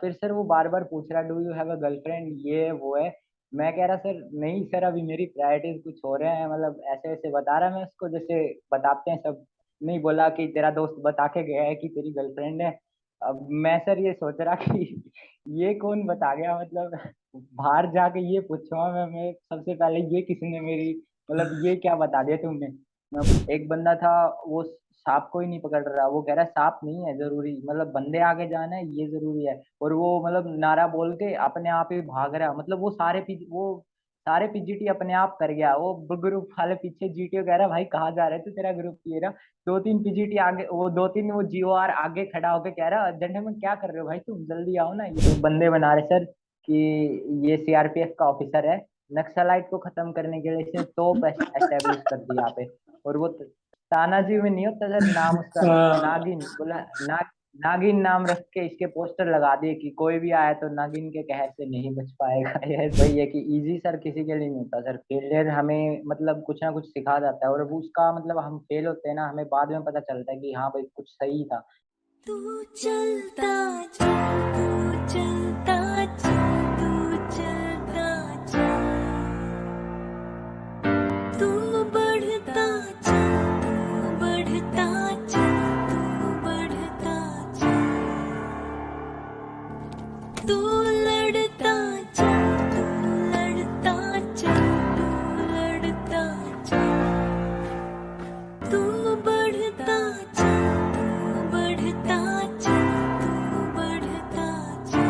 फिर सर वो बार बार पूछ रहा do you have a girlfriend, ये है वो है। मैं कह रहा सर नहीं सर अभी मेरी प्रायोरिटीज कुछ हो रहे हैं, मतलब ऐसे ऐसे बता रहा मैं उसको जैसे बताते हैं सब। नहीं बोला कि तेरा दोस्त बता के गया है कि तेरी गर्लफ्रेंड है। अब मैं सर ये सोच रहा कि ये कौन बता गया, मतलब बाहर जाके ये पूछूंगा मैं सबसे पहले ये किसने मेरी, मतलब ये क्या बता दिया तुमने। एक बंदा था वो सांप को ही नहीं पकड़ रहा, वो कह रहा है सांप नहीं है जरूरी, मतलब बंदे आगे जाना है ये जरूरी है। और वो मतलब नारा बोल के अपने आप ही भाग रहा, मतलब वो सारे पीजीटी अपने आप कर गया। वो ग्रुप वाले पीछे जीटीओ कह रहा भाई कहाँ जा रहे थे, तेरा ग्रुप ये रहा। दो तीन पीजीटी आगे, वो दो तीन वो जीओआर आगे खड़ा होके कह रहा एजेंडे में क्या कर रहे हो भाई तुम, जल्दी आओ ना। ये बंदे बना रहे सर कि ये सीआरपीएफ का ऑफिसर है, नक्सलाइट को खत्म करने के लिए इसने तोप एस्टेब्लिश कर दी यहाँ पे। और वो तानाजी में नहीं होता सर नाम उसका, नागिन बोला, नागिन नाम रख के इसके पोस्टर लगा दिए कि कोई भी आया तो नागिन के कहर से नहीं बच पाएगा। यह वही है कि इजी सर किसी के लिए नहीं होता सर, फेलियर हमें मतलब कुछ ना कुछ सिखा जाता है। और उसका मतलब हम फेल होते हैं ना, हमें बाद में पता चलता है कि हाँ भाई कुछ सही था। तू चलता जा, तू चलता जा, तू चलता जा, तू बढ़ता जा, तू बढ़ता जा, तू बढ़ता जा, तू लड़ता जा, तू लड़ता जा, तू लड़ता जा, तू बढ़ता जा, तू बढ़ता जा, तू बढ़ता जा।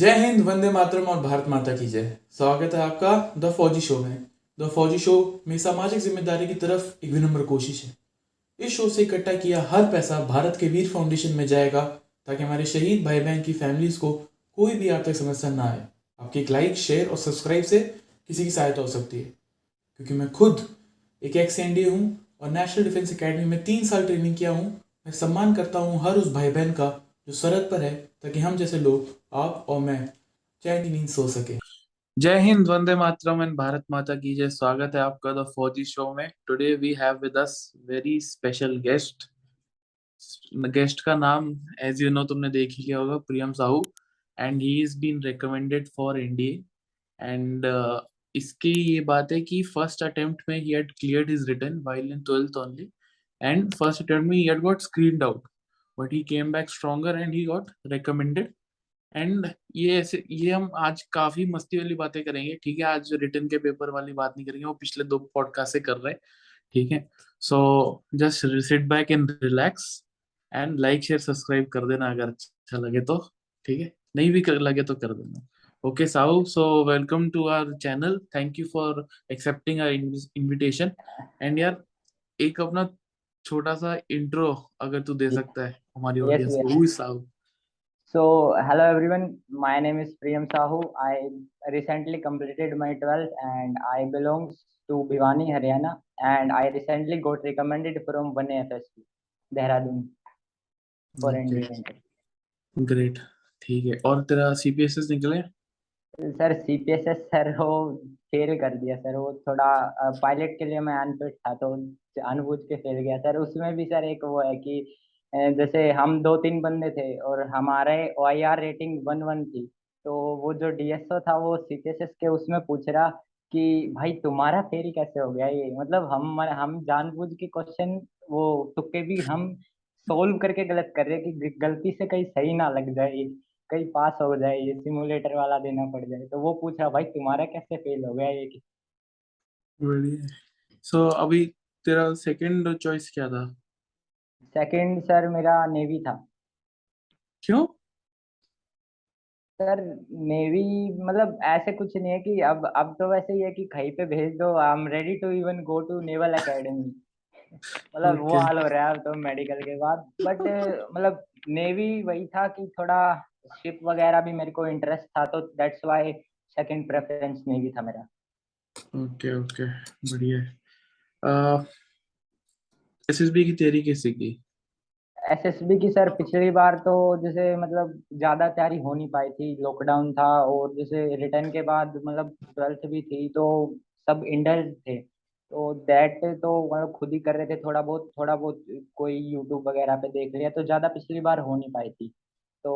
जय हिंद, वंदे मातरम और भारत माता की जय। स्वागत है आपका द फौजी शो में। द फौजी शो में सामाजिक जिम्मेदारी की तरफ एक विनम्र कोशिश है। इस शो से इकट्ठा किया हर पैसा भारत के वीर फाउंडेशन में जाएगा ताकि हमारे शहीद भाई बहन की फैमिलीज को कोई भी आर्थिक समस्या ना आए। आपके एक लाइक, शेयर और सब्सक्राइब से किसी की सहायता हो सकती है, क्योंकि मैं खुद एक ex-NDA हूँ और नेशनल डिफेंस अकेडमी में 3 साल ट्रेनिंग किया हूँ। मैं सम्मान करता हूँ हर उस भाई बहन का जो सरहद पर है, ताकि हम जैसे लोग, आप और मैं, चैन की नींद सो सके। जय हिंद, वंदे मातरम एंड भारत माता की जय। स्वागत है आपका द फौजी शो में। Today we have with us very special guest. Guest का नाम एज यू नो तुमने देख ही लिया होगा, Priyam Sahu, and he is been recommended for NDA। And इसकी ये बात है कि फर्स्ट अटेम्प्ट में ही had cleared his written while in 12th only, and first attempt में ही had got screened out, but he came back stronger and he got recommended. And ये हम आज काफी मस्ती वाली बातें करेंगे, ठीक है? आज रिटन के पेपर वाली बात नहीं करेंगे, वो पिछले 2 पॉडकास्ट से कर रहे हैं, ठीक है? So just sit back and relax and like, share, subscribe कर देना अगर अच्छा लगे तो, ठीक है? नहीं भी लगे तो कर देना। Okay Sahu, so welcome to our channel. Thank you for accepting our invitation. And यार, एक अपना छोटा सा इंट्रो अगर तू दे सकता है हमारी ऑडियंस को। Who is Sahu? So hello everyone, my name is Priyam Sahu. I recently completed my 12th and I belong to Bhiwani, Haryana, and I recently got recommended from 1 AFSP Dehradun for NDA. Great, ठीक है। और तेरा CPSS निकले sir? CPSS sir वो fail कर दिया sir, वो थोड़ा पायलट के लिए मैं अनफिट था तो अनबूझ के फेल गया सर। उसमें भी सर एक वो है कि जैसे हम 2-3 बंदे थे और हमारे OIR रेटिंग 1-1 थी, तो वो जो DSO था वो CPSS के उसमें पूछ रहा कि भाई तुम्हारा फेल कैसे हो गया ये, मतलब हम जानबूझ के क्वेश्चन वो तुक्के भी हम सोल्व करके गलत कर रहे कि गलती से कहीं सही ना लग जाए, कहीं पास हो जाए, ये सिमुलेटर वाला देना पड़ जाए। तो वो पूछ रहा भाई तुम्हारा कैसे फेल हो गया ये। सो अभी तेरा सेकंड चॉइस क्या था? सेकंड सर मेरा नेवी था। क्यों सर? नेवी मतलब ऐसे कुछ नहीं है कि अब तो वैसे ही है कि कहीं पे भेज दो, I am ready to even go to naval academy, मतलब वो हाल हो रहा है अब तो मेडिकल के बाद। बट मतलब नेवी वही था कि थोड़ा शिप वगैरह भी मेरे को इंटरेस्ट था, तो that's why second preference navy था मेरा। ओके ओके, बढ़िया। SSB की तैयारी कैसे की? SSB की सर पिछली बार तो जैसे मतलब ज्यादा तैयारी हो नहीं पाई थी, लॉकडाउन था, और जैसे रिटर्न के बाद मतलब 12th भी थी तो सब इंडल्ज थे, तो दैट तो मतलब खुद ही कर रहे थे, थोड़ा बहुत कोई यूट्यूब वगैरह पे देख लिया, तो ज्यादा पिछली बार हो नहीं पाई थी। तो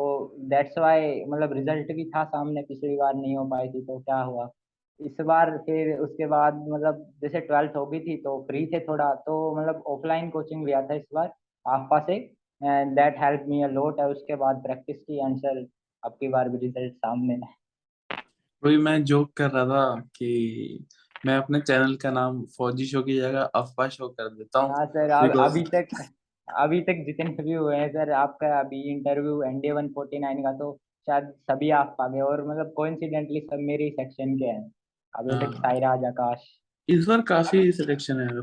दैट्स वाई मतलब रिजल्ट भी था सामने, पिछली बार नहीं हो पाई थी तो क्या हुआ इस बार। फिर उसके बाद मतलब जैसे 12th हो गई थी तो फ्री थे थोड़ा, तो मतलब ऑफलाइन कोचिंग लिया था इस बार आफा से, and that help me a lot. और उसके बाद प्रैक्टिस की एंड सर अब की बार भी रिजल्ट सामने है। वही मैं जोक कर रहा था कि मैं अपने चैनल का नाम फौजी शो की जगह अफवा शो कर देता हूँ। हाँ सर, अभी तक जितने भी हुए हैं सर, आपका अभी इंटरव्यू एनडीए 149 का तो शायद सभी आप पा गए, और मतलब कोइंसिडेंटली सब मेरे सेक्शन के हैं अभी तक। सायराज, आकाश, इस बार काफी सिलेक्शन है,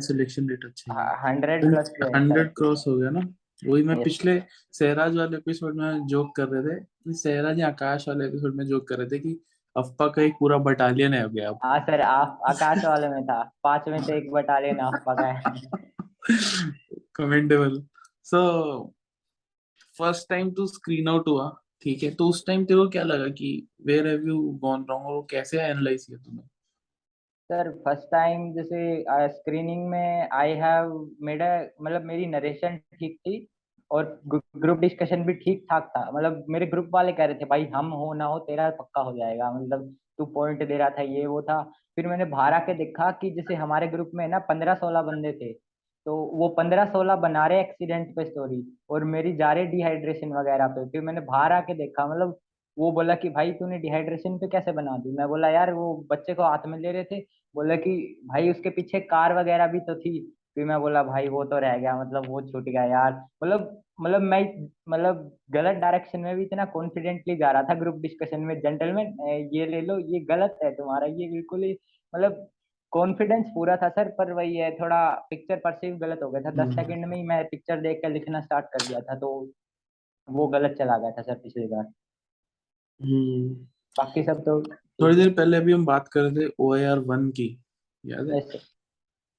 सिलेक्शन रेट अच्छा है, 100 क्रॉस हो गया ना। वही मैं पिछले सहराज वाले एपिसोड में जोक कर रहे थे, सहराज या आकाश वाले एपिसोड में जोक कर रहे थे कि अफपा का एक पूरा बटालियन है गया अब। हाँ सर, आप आकाश वाले में था 5 में से एक बटालियन अफपा का है। Commendable. So first time to screen out हुआ, ठीक है, तो उस टाइम तेरे को क्या लगा कि where have you gone wrong, और कैसे एनालाइज किया तुमने? सर फर्स्ट टाइम जैसे स्क्रीनिंग में आई हैव मेड मतलब मेरी नरेशन ठीक थी और ग्रुप डिस्कशन भी ठीक ठाक था। मतलब मेरे ग्रुप वाले कह रहे थे भाई हम हो ना हो तेरा पक्का हो जाएगा, मतलब तू पॉइंट दे रहा था ये वो था। फिर मैंने बाहर आके देखा कि जैसे हमारे ग्रुप में ना 15-16 बंदे थे, तो वो 15-16 बना रहे एक्सीडेंट पे स्टोरी और मेरी जा रही डिहाइड्रेशन वगैरह पे। फिर मैंने बाहर आके देखा, मतलब वो बोला कि भाई तूने डिहाइड्रेशन पे कैसे बना दी। मैं बोला यार वो बच्चे को हाथ में ले रहे थे, बोला कि भाई उसके पीछे कार वगैरह भी तो थी। फिर मैं बोला भाई वो तो रह गया, मतलब वो छूट गया यार। मतलब मैं गलत डायरेक्शन में भी इतना कॉन्फिडेंटली जा रहा था ग्रुप डिस्कशन में, जेंटलमैन ये ले लो ये गलत है तुम्हारा, ये बिल्कुल ही मतलब कॉन्फिडेंस पूरा था सर। पर वही है थोड़ा पिक्चर परसीव गलत हो गया था, 10 सेकंड में ही मैं पिक्चर देख कर लिखना स्टार्ट कर दिया था, तो वो गलत चला गया था सर पिछली बार। बाकी सब तो थोड़ी देर पहले अभी हम बात कर रहे थे OIR 1 की, याद है?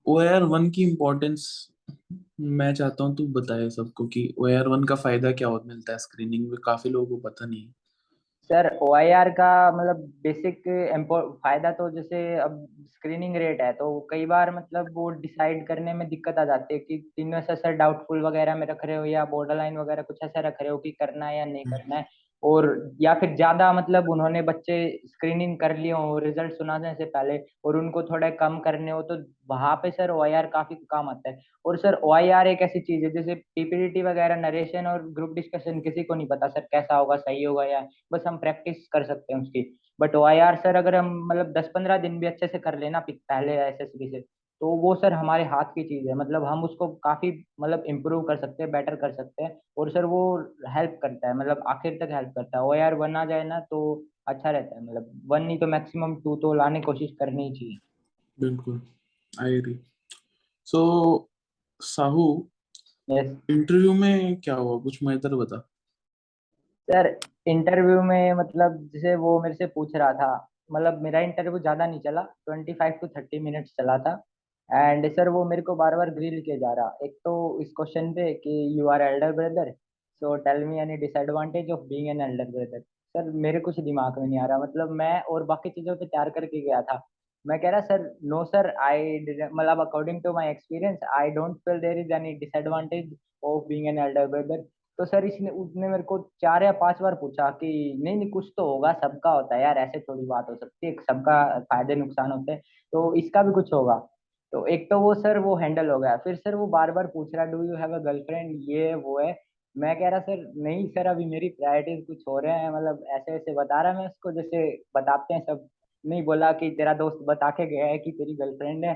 OIR 1 की इम्पोर्टेंस मैं चाहता हूँ तू बताए सबको कि OIR 1 का फायदा क्या होता मिलता है स्क्रीनिंग में, काफी लोगों को पता नहीं। सर OIR का मतलब बेसिक फायदा तो जैसे अब स्क्रीनिंग रेट है तो कई बार मतलब वो डिसाइड करने में दिक्कत आ जाती है कि तीनों से सर डाउटफुल वगैरह में रख रहे हो या बॉर्डर लाइन वगैरह कुछ ऐसा रख रहे हो कि करना है या नहीं करना है, और या फिर ज्यादा मतलब उन्होंने बच्चे स्क्रीनिंग कर लिए हो रिजल्ट सुनाने से पहले और उनको थोड़ा कम करने हो, तो वहाँ पे सर OIR काफी काम आता है। और सर OIR एक ऐसी चीज है जैसे PPDT वगैरह नरेशन और ग्रुप डिस्कशन किसी को नहीं पता सर कैसा होगा, सही होगा या बस हम प्रैक्टिस कर सकते हैं उसकी। बट OIR सर अगर हम मतलब 10-15 दिन भी अच्छे से कर लेना पहले SSB से, तो वो सर हमारे हाथ की चीज है, मतलब हम उसको काफी मतलब इम्प्रूव कर सकते हैं, बेटर कर सकते हैं, और सर वो हेल्प करता है, मतलब आखिर तक हेल्प करता है। OIR 1 आ जाए ना तो अच्छा रहता है, मतलब 1 नहीं तो मैक्सिमम 2 तो लाने कोशिश करनी चाहिए। बिल्कुल, I agree. So Sahu, yes, interview में क्या हुआ कुछ मजेदार बता। सर इंटरव्यू में मतलब जैसे वो मेरे से पूछ रहा था, मतलब मेरा इंटरव्यू ज्यादा नहीं चला, 25 to 30 मिनट्स चला था। एंड सर वो मेरे को बार बार ग्रिल किया जा रहा, एक तो इस क्वेश्चन पे कि you are elder brother so tell me any disadvantage of being an elder brother. Sir मेरे कुछ दिमाग में नहीं आ रहा, मतलब मैं और बाकी चीज़ों पे तैयार करके गया था, मैं कह रहा सर नो सर आई मतलब according to my experience I don't feel there is any disadvantage of being an elder brother. तो सर इसने उसने मेरे को 4 या 5 बार पूछा कि नहीं कुछ तो होगा, सबका होता है यार, ऐसे थोड़ी बात हो सकती है, सबका फायदे नुकसान होते हैं तो इसका भी कुछ होगा। तो एक तो वो सर वो हैंडल हो गया। फिर सर वो बार बार पूछ रहा do you have a girlfriend ये वो है, मैं कह रहा सर नहीं सर अभी मेरी प्रायोरिटीज कुछ हो रहे हैं, मतलब ऐसे ऐसे बता रहा मैं उसको जैसे बताते हैं सब। नहीं बोला कि तेरा दोस्त बता के गया है कि तेरी गर्लफ्रेंड है।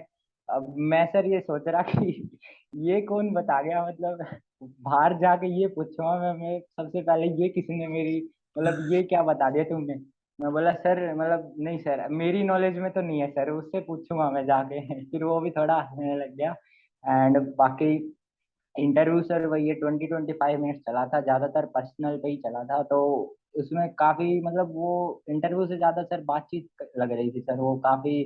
अब मैं सर ये सोच रहा कि ये कौन बता गया, मतलब बाहर जाके ये पूछूंगा मैं सबसे पहले ये किसने मेरी मतलब ये क्या बता दिया तुमने। मैं बोला सर मतलब नहीं सर मेरी नॉलेज में तो नहीं है सर, उससे पूछूंगा मैं जाके। फिर वो भी थोड़ा हंसने लग गया। एंड बाकी इंटरव्यू सर वही ये 20-25 मिनट चला था, ज़्यादातर पर्सनल पे ही चला था, तो उसमें काफ़ी मतलब वो इंटरव्यू से ज़्यादा सर बातचीत लग रही थी सर, वो काफ़ी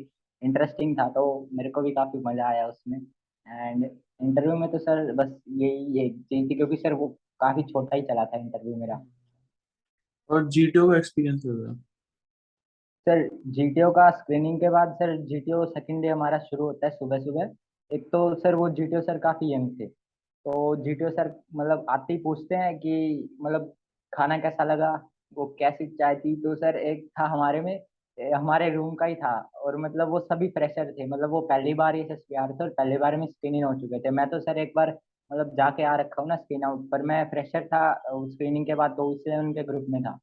इंटरेस्टिंग था, तो मेरे को भी काफ़ी मज़ा आया उसमें। एंड इंटरव्यू में तो सर बस यही चीज़ थी क्योंकि सर वो काफ़ी छोटा ही चला था इंटरव्यू मेरा। और GTO का एक्सपीरियंस हो गया सर, GTO का स्क्रीनिंग के बाद सर GTO सेकंड डे हमारा शुरू होता है सुबह सुबह। एक तो सर वो GTO सर काफ़ी यंग थे, तो जीटीओ सर मतलब आते ही पूछते हैं कि मतलब खाना कैसा लगा, वो कैसी चाय थी। तो सर एक था हमारे में, हमारे रूम का ही था, और मतलब वो सभी फ्रेशर थे, मतलब वो पहली बार एसएसबी आ रहे थे और पहली बार में स्क्रीन इन हो चुके थे। मैं तो सर एक बार मतलब जाके आ रखा हूँ ना स्क्रीन आउट पर, मैं फ्रेशर था स्क्रीनिंग के बाद, तो उससे उनके ग्रुप में था।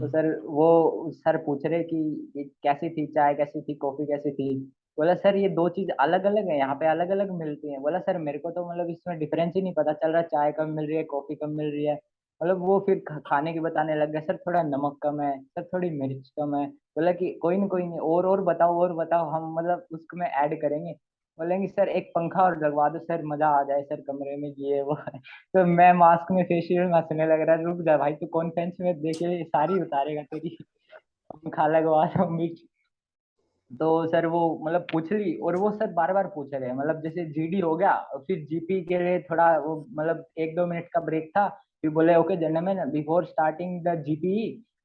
तो सर वो सर पूछ रहे कि कैसी थी चाय, कैसी थी कॉफी, कैसी थी। बोला सर ये दो चीज अलग अलग है, यहाँ पे अलग अलग मिलती है। बोला सर मेरे को तो मतलब इसमें डिफरेंस ही नहीं पता चल रहा, चाय कम मिल रही है, कॉफी कम मिल रही है। मतलब वो फिर खाने की बताने लग गया, सर थोड़ा नमक कम है, सर थोड़ी मिर्च कम है। बोला कि कोई नहीं और बताओ, और बताओ, हम मतलब उसमें ऐड करेंगे। बोलेंगे सर एक पंखा और लगवा दो सर, मजा आ जाए सर कमरे में, ये वो। तो मैं मास्क में फेशियल मारने लग रहा, रुक जा भाई, तू कॉन्फ्रेंस में देखे सारी उतारेगा तेरी, पंखा लगवा दो मिर्च। तो सर वो मतलब पूछ ली, और वो सर बार बार पूछ रहे हैं, मतलब जैसे जीडी हो गया और फिर जीपी के लिए थोड़ा वो मतलब 1-2 मिनट का ब्रेक था। फिर बोले okay gentleman, before starting the GP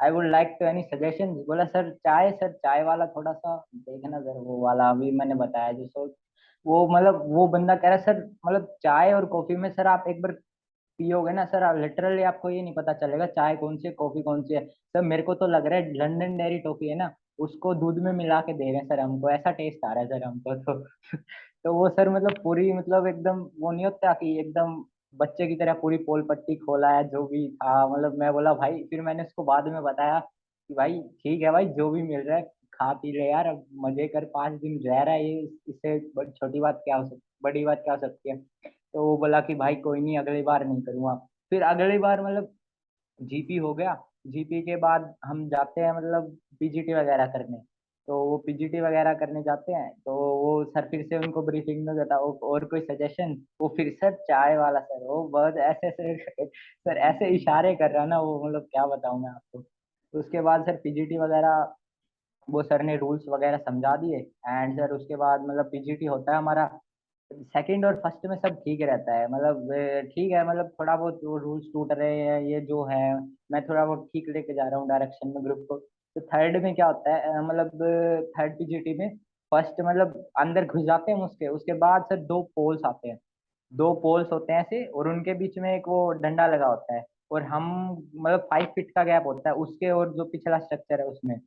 I would like to any suggestion. बोला सर चाय वाला थोड़ा सा देखना सर, वो वाला अभी मैंने बताया जो सर वो मतलब वो बंदा कह रहा सर मतलब चाय और कॉफी में सर आप एक बार पियोगे ना सर, आप लिटरली आपको ये नहीं पता चलेगा चाय कौन सी है कॉफी कौन सी है। सर मेरे को तो लग रहा है लंदन डेयरी टॉफी है ना, उसको दूध में मिला के दे रहे हैं सर हमको, ऐसा टेस्ट आ रहा है सर हमको। तो वो सर मतलब पूरी मतलब एकदम वो नहीं होता कि एकदम बच्चे की तरह पूरी पोल पट्टी खोला है जो भी था। मतलब मैं बोला भाई, फिर मैंने उसको बाद में बताया कि भाई ठीक है भाई, जो भी मिल रहा है खा पी ले यार, अब मजे कर, 5 दिन रह रहा है ये, इससे छोटी बात क्या हो सकती, बड़ी बात क्या हो सकती है। तो वो बोला कि भाई कोई नहीं, अगली बार नहीं करूँगा। फिर अगली बार मतलब जीपी हो गया, जीपी के बाद हम जाते हैं मतलब पीजीटी वगैरह करने। तो वो पीजीटी वगैरह करने जाते हैं, तो वो सर फिर से उनको ब्रीफिंग में देता और कोई सजेशन, वो फिर सर चाय वाला सर वो बहुत ऐसे सर ऐसे इशारे कर रहा ना, वो मतलब क्या बताऊँ मैं आपको। उसके बाद सर पीजीटी वगैरह वो सर ने रूल्स वगैरह समझा दिए। एंड सर उसके बाद मतलब पीजीटी होता है हमारा, सेकंड और फर्स्ट में सब ठीक रहता है, मतलब ठीक है, मतलब थोड़ा बहुत वो रूल्स टूट रहे हैं ये जो है, मैं थोड़ा बहुत ठीक लेके जा रहा हूँ डायरेक्शन में ग्रुप को। तो थर्ड में क्या होता है, मतलब थर्ड पीजीटी में फर्स्ट मतलब अंदर घुस जाते हैं उसके बाद सर 2 पोल्स आते हैं, 2 पोल्स होते हैं ऐसे, और उनके बीच में एक वो डंडा लगा होता है, और हम मतलब 5 फीट का गैप होता है उसके और जो पिछला स्ट्रक्चर है उसमें।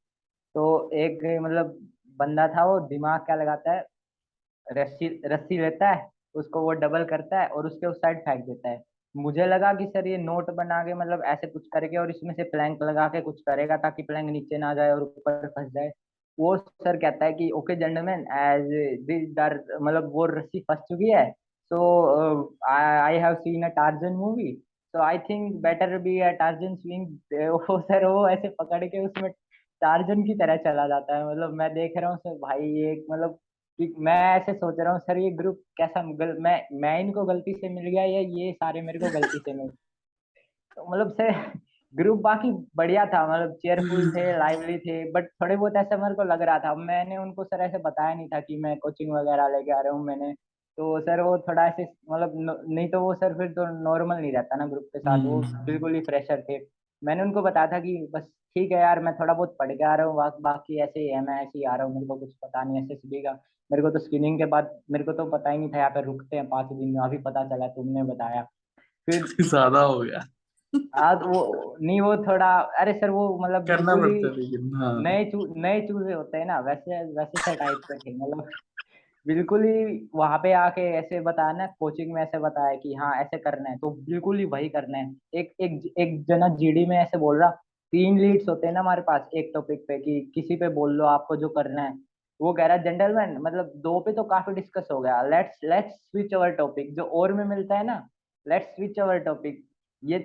तो एक मतलब बंदा था, वो दिमाग क्या लगाता है, रस्सी लेता है, उसको वो डबल करता है और उसके उस साइड फेंक देता है। मुझे लगा कि सर ये नोट बना के मतलब ऐसे कुछ करके और इसमें से प्लैंक लगा के कुछ करेगा ताकि प्लैंक नीचे ना जाए और ऊपर फंस जाए। वो सर कहता है कि okay gentleman, as this are मतलब वो रस्सी फंस चुकी है, so I have seen a Tarzan movie, so I think better be a Tarzan swing. वो सर वो ऐसे पकड़ के उसमें टार्जन की तरह चला जाता है। मतलब मैं देख रहा हूँ सर भाई ये मतलब मैं ऐसे सोच रहा हूँ सर ये ग्रुप कैसा, मैं इनको गलती से मिल गया या ये सारे मेरे को गलती से मिल। तो मतलब सर ग्रुप बाकी बढ़िया था, मतलब चेयरफुल थे, लाइवली थे, बट थोड़े बहुत ऐसा मेरे को लग रहा था। मैंने उनको सर ऐसे बताया नहीं था कि मैं कोचिंग वगैरह लेके आ रहा हूँ मैंने, तो सर वो थोड़ा ऐसे मतलब नहीं तो वो सर फिर तो नॉर्मल नहीं रहता ना ग्रुप के साथ, वो बिल्कुल ही फ्रेशर थे। मैंने उनको बताया था कि बस ठीक है यार, मैं थोड़ा बहुत पढ़ के आ रहा हूँ, बाकी ऐसे ही है, मैं ऐसे ही आ रहा हूँ, मेरे को कुछ पता नहीं एसएसबी का। मेरे को तो स्क्रीनिंग के बाद मेरे को तो पता ही नहीं था यहाँ पे रुकते हैं 5 दिन में, अभी पता चला तुमने बताया। फिर ज्यादा हो गया आज वो नहीं, वो थोड़ा अरे सर वो मतलब करना पड़ता है, नए चूजे होते हैं ना, वैसे टाइप के थे। मतलब बिल्कुल ही वहाँ पे आके ऐसे बताना, कोचिंग में ऐसे बताया कि हाँ ऐसे करना है, तो बिल्कुल ही वही करना है। एक जना जीडी में ऐसे बोल रहा, 3 लीड्स होते हैं ना हमारे पास एक टॉपिक पे, कि किसी पे बोल लो आपको जो करना है। वो कह रहा जेंटलमैन मतलब 2 पे तो काफी डिस्कस हो गया, लेट्स स्विच ओवर टॉपिक, जो और में मिलता है ना, लेट्स स्विच ओवर टॉपिक। ये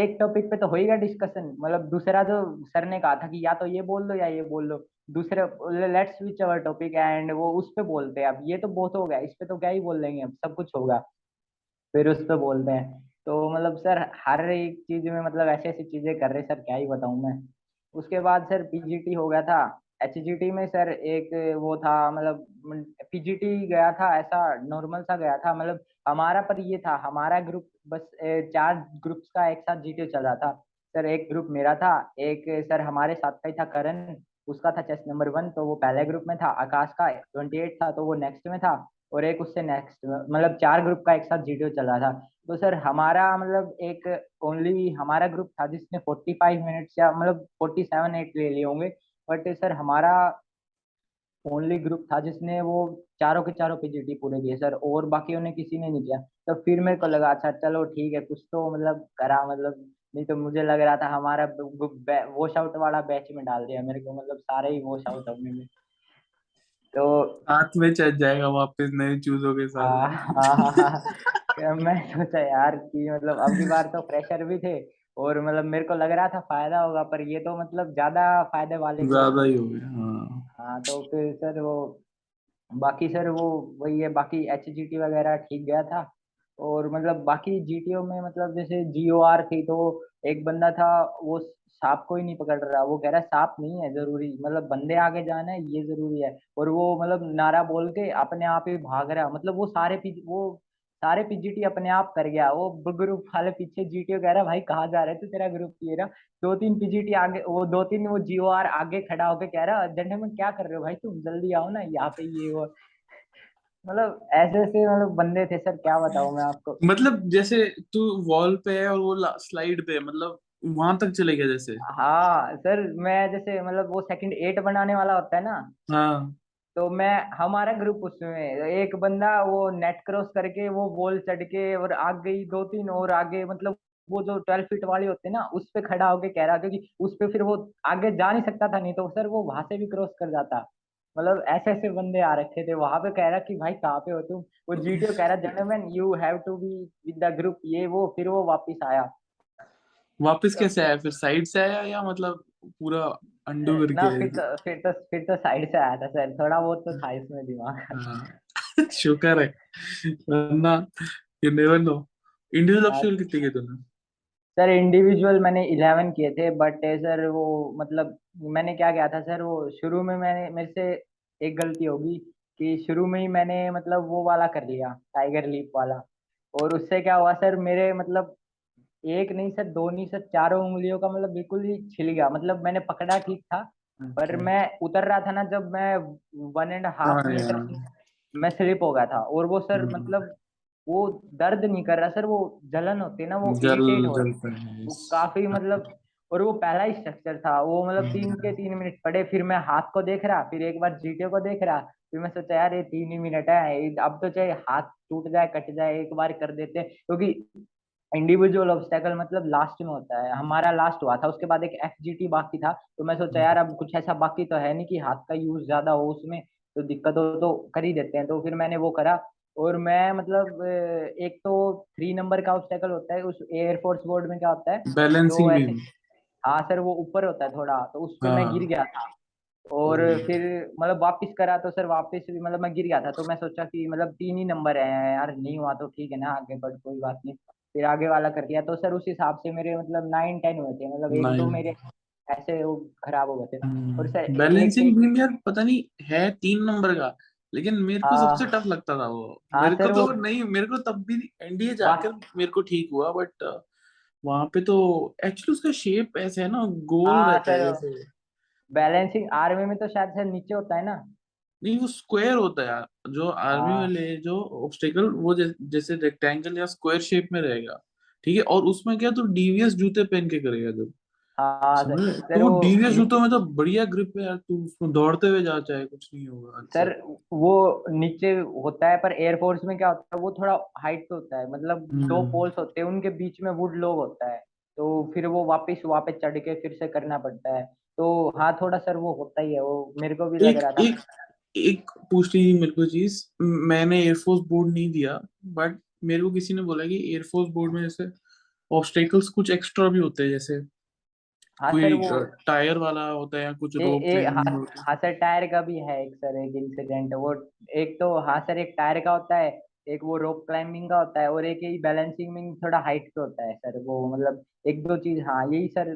एक टॉपिक पे तो होएगा डिस्कशन, मतलब दूसरा जो सर ने कहा था कि या तो ये बोल दो या ये बोल दो, दूसरे let's switch our topic, and वो उस पे बोलते हैं। अब ये तो बहुत हो गया, इस पे तो क्या ही बोल लेंगे, अब सब कुछ होगा, फिर उस पे बोलते हैं। तो मतलब सर हर एक चीज में मतलब ऐसी ऐसी चीजें कर रहे सर, क्या ही बताऊं मैं। उसके बाद सर पीजीटी हो गया था। एचजीटी में सर एक वो था, मतलब पीजीटी गया था ऐसा नॉर्मल सा गया था, मतलब हमारा पर ये था, हमारा ग्रुप बस 4 ग्रुप्स का एक साथ जीटीओ चल रहा था सर। एक ग्रुप मेरा था, एक सर हमारे साथ का ही था करण, उसका था चेस्ट नंबर 1, तो वो पहले ग्रुप में था। आकाश का 28 था, तो वो नेक्स्ट में था। और एक उससे नेक्स्ट, मतलब चार ग्रुप का एक साथ जीडीओ चला था। तो सर हमारा मतलब एक ओनली हमारा ग्रुप था जिसने 45 मिनट्स या मतलब 47-8 ले लिए होंगे, बट सर हमारा ओनली ग्रुप था जिसने वो चारों के चारों पीजीटी पूरे किए सर, और बाकी उन्हें किसी ने नहीं किया। तो फिर मेरे को लगा अच्छा चलो ठीक है कुछ तो मतलब करा, मतलब नहीं तो मुझे लग रहा था हमारा वो शाउट वाला बैच में डाल दिया मेरे को, मतलब सारे ही वो शाउट होने में तो हाथ में चल जाएगा वापस नए चूजों के साथ। मैं सोचा यार कि मतलब अगली बार तो प्रेशर भी थे और मतलब मेरे को लग रहा था फायदा होगा, पर ये तो मतलब ज्यादा फायदे वाले ज्यादा ही हो गया। हाँ तो फिर सर वो बाकी सर वो वही है, बाकी HGT वगैरह ठीक गया था। और मतलब बाकी GTO में मतलब जैसे GOR थी तो एक बंदा था वो सांप को ही नहीं पकड़ रहा, वो कह रहा है सांप नहीं है जरूरी, मतलब बंदे आगे जाना है ये जरूरी है, और वो मतलब नारा बोल के अपने आप ही भाग रहा, मतलब वो सारे PGT अपने आप कर गया। वो ग्रुप वाले पीछे GTO कह रहा भाई कहाँ जा रहे थे, तेरा ग्रुप ये रहा, 2-3 PGT आगे, वो 2-3 वो GOR आगे खड़ा होके कह रहा झंडे में क्या कर रहे हो भाई तुम, जल्दी आओ ना यहाँ पे ये वो, मतलब ऐसे ऐसे मतलब बंदे थे सर क्या बताऊं मैं आपको। मतलब जैसे तू वॉल पे है और वो स्लाइड पे, मतलब वहां तक चले गया जैसे। हाँ सर मैं जैसे मतलब वो सेकंड 8 बनाने वाला होता है ना, हाँ तो मैं हमारा ग्रुप उसमें एक बंदा वो नेट क्रॉस करके वो बॉल चढ़ के और आगे ही 2-3 और आगे, मतलब वो जो 12 फीट वाले होते हैं ना उस पे खड़ा होके कह रहा, क्योंकि उस पे फिर वो आगे जा नहीं सकता था, नहीं तो सर वो वहां से भी क्रॉस कर जाता। मतलब ऐसे ऐसे बंदे आ रखे थे, वहां पे कह रहा कि भाई कहाँ पे हो तुम, वो GTO कह रहा gentleman you have to be with the group ये वो। फिर वो वापस आया, वापस कैसे आया फिर, साइड से आया या मतलब पूरा अंडू करके आया? फिर तो साइड से आया था सर, थोड़ा बहुत तो था इसमें दिमाग। शुक्र है वरना यू नेवर नो। इंडिविजुअल कितने किए तुमने सर? इंडिविजुअल मैंने 11 किए थे, बट सर वो मतलब मैंने क्या किया था सर, वो शुरू में मैंने मेरे से एक गलती होगी कि शुरू में ही मैंने मतलब वो वाला कर लिया टाइगर लीप वाला, और उससे क्या हुआ सर मेरे मतलब एक नहीं सर 2 नहीं सर 4 उंगलियों का मतलब बिल्कुल ही छिल गया। मतलब मैंने पकड़ा ठीक था पर मैं उतर रहा था ना, जब मैं 1.5 मीटर मैं स्लिप हो गया था, और वो सर मतलब वो दर्द नहीं कर रहा सर, वो जलन होती है ना वो जल काफी मतलब, और वो पहला ही स्ट्रक्चर था वो, मतलब 3 के 3 मिनट पड़े। फिर मैं हाथ को देख रहा, फिर एक बार GTO को देख रहा, फिर मैं सोचा यार ये 3 ही मिनट है, अब तो चाहे हाथ टूट जाए कट जाए एक बार कर देते, क्योंकि इंडिविजुअल ऑब्स्टेकल मतलब लास्ट में होता है, हमारा लास्ट हुआ था। उसके बाद एक FGT बाकी था, तो मैं सोचा यार अब कुछ ऐसा बाकी तो है नहीं कि हाथ का यूज ज्यादा हो उसमें, तो दिक्कत हो तो कर ही देते हैं। तो फिर मैंने वो करा, और मैं मतलब एक तो 3 नंबर का ऑब्स्टेकल होता है उस एयरफोर्स बोर्ड में, क्या होता है बैलेंसिंग बीम। हाँ सर वो ऊपर होता है थोड़ा, तो उस पे मैं गिर गया था, और फिर मतलब वापस करा तो सर वापस भी मतलब मैं गिर गया था। तो मैं सोचा कि मतलब 3 ही नंबर है यार, नहीं हुआ तो ठीक है ना आगे बढ़ कोई बात नहीं, फिर आगे वाला कर दिया। तो सर उस हिसाब से मेरे मतलब 9-10 हुए थे, मतलब एक तो मेरे ऐसे वो खराब हो गए थे। और सर बैलेंसिंग बीम यार पता नहीं है 3 नंबर का, लेकिन मेरे को सबसे टफ लगता था वो। मेरे को तो नहीं, मेरे को तब भी NDA जाकर मेरे को ठीक हुआ, बट वहां पे तो एक्चुअली उसका शेप ऐसे है ना, गोल रहता है ऐसे। बैलेंसिंग आर्मी में तो शायद से नीचे होता है ना, नहीं वो स्क्वायर होता है यार, जो आर्मी वाले जो ऑब्स्टेकल वो जैसे रेक्टेंगल या स्क्वायर शेप में रहेगा, ठीक है। और उसमें क्या तो डीवीएस जूते पहन के करेगा जब, तो डीवीएस जूतों में तो बढ़िया ग्रिप है यार, तू उसमें दौड़ते हुए जा चाहे कुछ नहीं होगा सर। वो नीचे होता है, पर एयरफोर्स में क्या होता है वो थोड़ा हाइट पे होता है, मतलब 2 पोल्स होते हैं उनके बीच में वुड लॉग होता है, तो फिर वो वापस वहां पे चढ़ के फिर से करना पड़ता है। तो हाँ थोड़ा सर वो होता ही है, वो मेरे को भी लग रहा था। एक पूछनी मेरे को चीज, मैंने एयरफोर्स बोर्ड नहीं दिया, बट मेरे को किसी ने बोला कि एयरफोर्स बोर्ड में जैसे ऑब्स्टेकल्स कुछ एक्स्ट्रा भी होते हैं, जैसे टायर वाला होता है या कुछ रोप। हाँ सर टायर का भी है एक सर, एक इंसिडेंट वो एक तो हाँ सर एक टायर का होता है, एक वो रोप क्लाइंबिंग का होता है, और एक यही बैलेंसिंग में थोड़ा हाइट पे होता है सर वो, मतलब 1-2 चीज। हाँ यही सर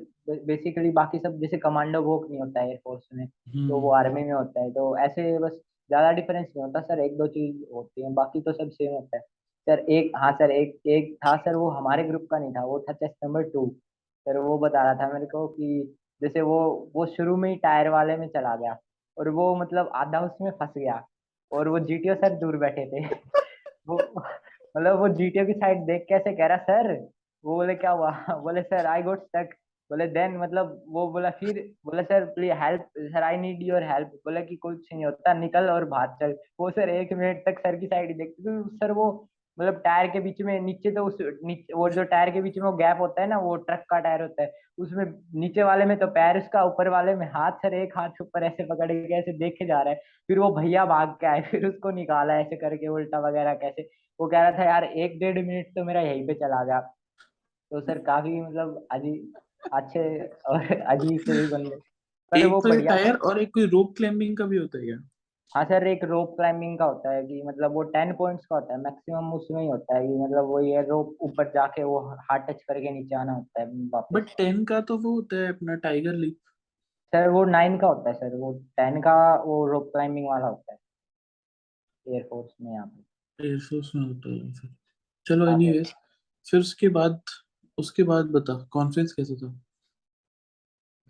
बेसिकली, बाकी सब जैसे कमांडो वोक नहीं होता है एयरफोर्स में, तो वो आर्मी में होता है। तो ऐसे बस ज्यादा डिफरेंस नहीं होता सर, 1-2 चीज होती है, बाकी तो सब सेम होता है सर। एक हाँ सर एक था सर, वो हमारे ग्रुप का नहीं था, वो था टेस्ट नंबर 2 सर। वो बता रहा था मेरे को कि जैसे वो शुरू में ही टायर वाले में चला गया, और वो मतलब आधा उसमें फंस गया, और वो जीटीओ सर दूर बैठे थे वो मतलब वो जीटीओ की साइड देख कैसे कह रहा सर, वो बोले क्या हुआ, बोले सर आई गोट स्टक, बोले देन मतलब वो बोला फिर बोला sir please help, sir I need your help, बोला कि कुछ नहीं होता निकल और भाग चल। वो सर एक मिनट तक सर की साइड देखते थे, तो सर वो मतलब टायर के बीच में नीचे तो उस नीचे वो जो टायर के बीच में वो गैप होता है ना, वो ट्रक का टायर होता है, उसमें नीचे वाले में तो पैर उसका, ऊपर वाले में हाथ, सर एक हाथ ऊपर ऐसे पकड़ के ऐसे देखे जा रहा है। फिर वो भैया भाग के आए, फिर उसको निकाला ऐसे करके उल्टा वगैरह कैसे। वो कह रहा था यार 1-1.5 मिनट तो मेरा यहीं पे चला गया। तो सर काफी मतलब अजीब अच्छे और अजीब से बंदे। वो टायर और एक कोई रोप क्लाइंबिंग का भी होता है क्या? हाँ सर, एक रोप क्लाइंबिंग का होता है कि मतलब वो 10 पॉइंट्स का होता है मैक्सिमम, उसमें ही होता है कि मतलब वो ये रोप ऊपर जाके वो हाथ टच करके नीचे आना होता है वापस। बट 10 का तो वो होता है अपना टाइगर लीप सर, वो 9 का होता है सर, वो 10 का वो रोप क्लाइंबिंग वाला होता है एयरफोर्स में, यहाँ पे एयरफोर्स में होता है सर। चलो एनीवेज, फिर उसके बाद बता कॉन्फ्रेंस कैसा था?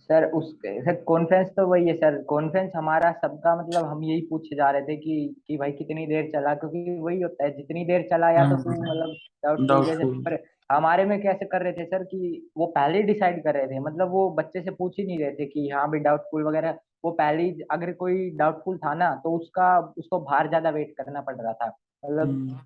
सर सर कॉन्फ्रेंस तो वही है सर, कॉन्फ्रेंस हमारा सबका मतलब हम यही पूछे जा रहे थे कि भाई कितनी देर चला, क्योंकि वही होता है जितनी देर चला या तो मतलब डाउटफुल। हमारे में कैसे कर रहे थे सर कि वो पहले डिसाइड कर रहे थे, मतलब वो बच्चे से पूछ ही नहीं रहे थे कि हाँ भाई डाउटफुल वगैरह, वो पहले अगर कोई डाउटफुल था ना तो उसको बाहर ज्यादा वेट करना पड़ रहा था। मतलब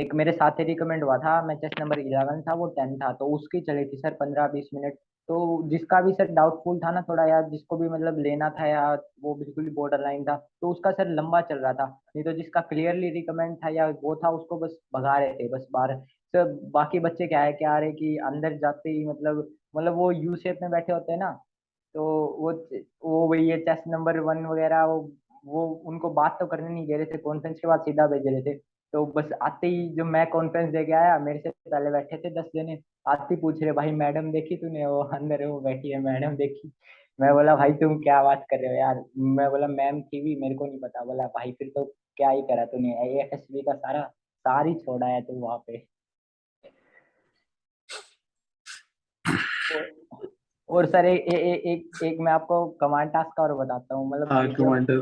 एक मेरे साथ ही रिकमेंड हुआ था, मैं टेस्ट नंबर 11 था, वो 10 था, तो उसकी चली थी सर 15-20 मिनट। तो जिसका भी सर डाउटफुल था ना थोड़ा, या जिसको भी मतलब लेना था या वो बिल्कुल बॉर्डर लाइन था, तो उसका सर लंबा चल रहा था। नहीं तो जिसका क्लियरली रिकमेंड था या वो था, उसको बस भगा रहे थे बस बाहर। सर बाकी बच्चे क्या आ रहे कि अंदर जाते ही मतलब वो यू शेप में बैठे होते हैं ना, तो वो वही है चेस्ट नंबर 1 वगैरह, वो उनको बात तो करने नहीं दे रहे थे, कॉन्फ्रेंस के बाद सीधा भेज रहे थे। तो बस आते ही जो मैं कॉन्फ्रेंस दे के आया, मेरे से पहले बैठे थे 10 जने, आते ही पूछ रहे भाई मैडम देखी तूने, वो अंदर वो बैठी है मैडम देखी। मैं बोला भाई तुम क्या बात कर रहे हो यार, मैं बोला मैम थी मेरे को नहीं पता। बोला भाई फिर तो क्या ही करा तूने, AFSB का सारी छोड़ा है तू वहाँ पे। और सर एक मैं आपको कमांड टास्क का और बताता हूँ, मतलब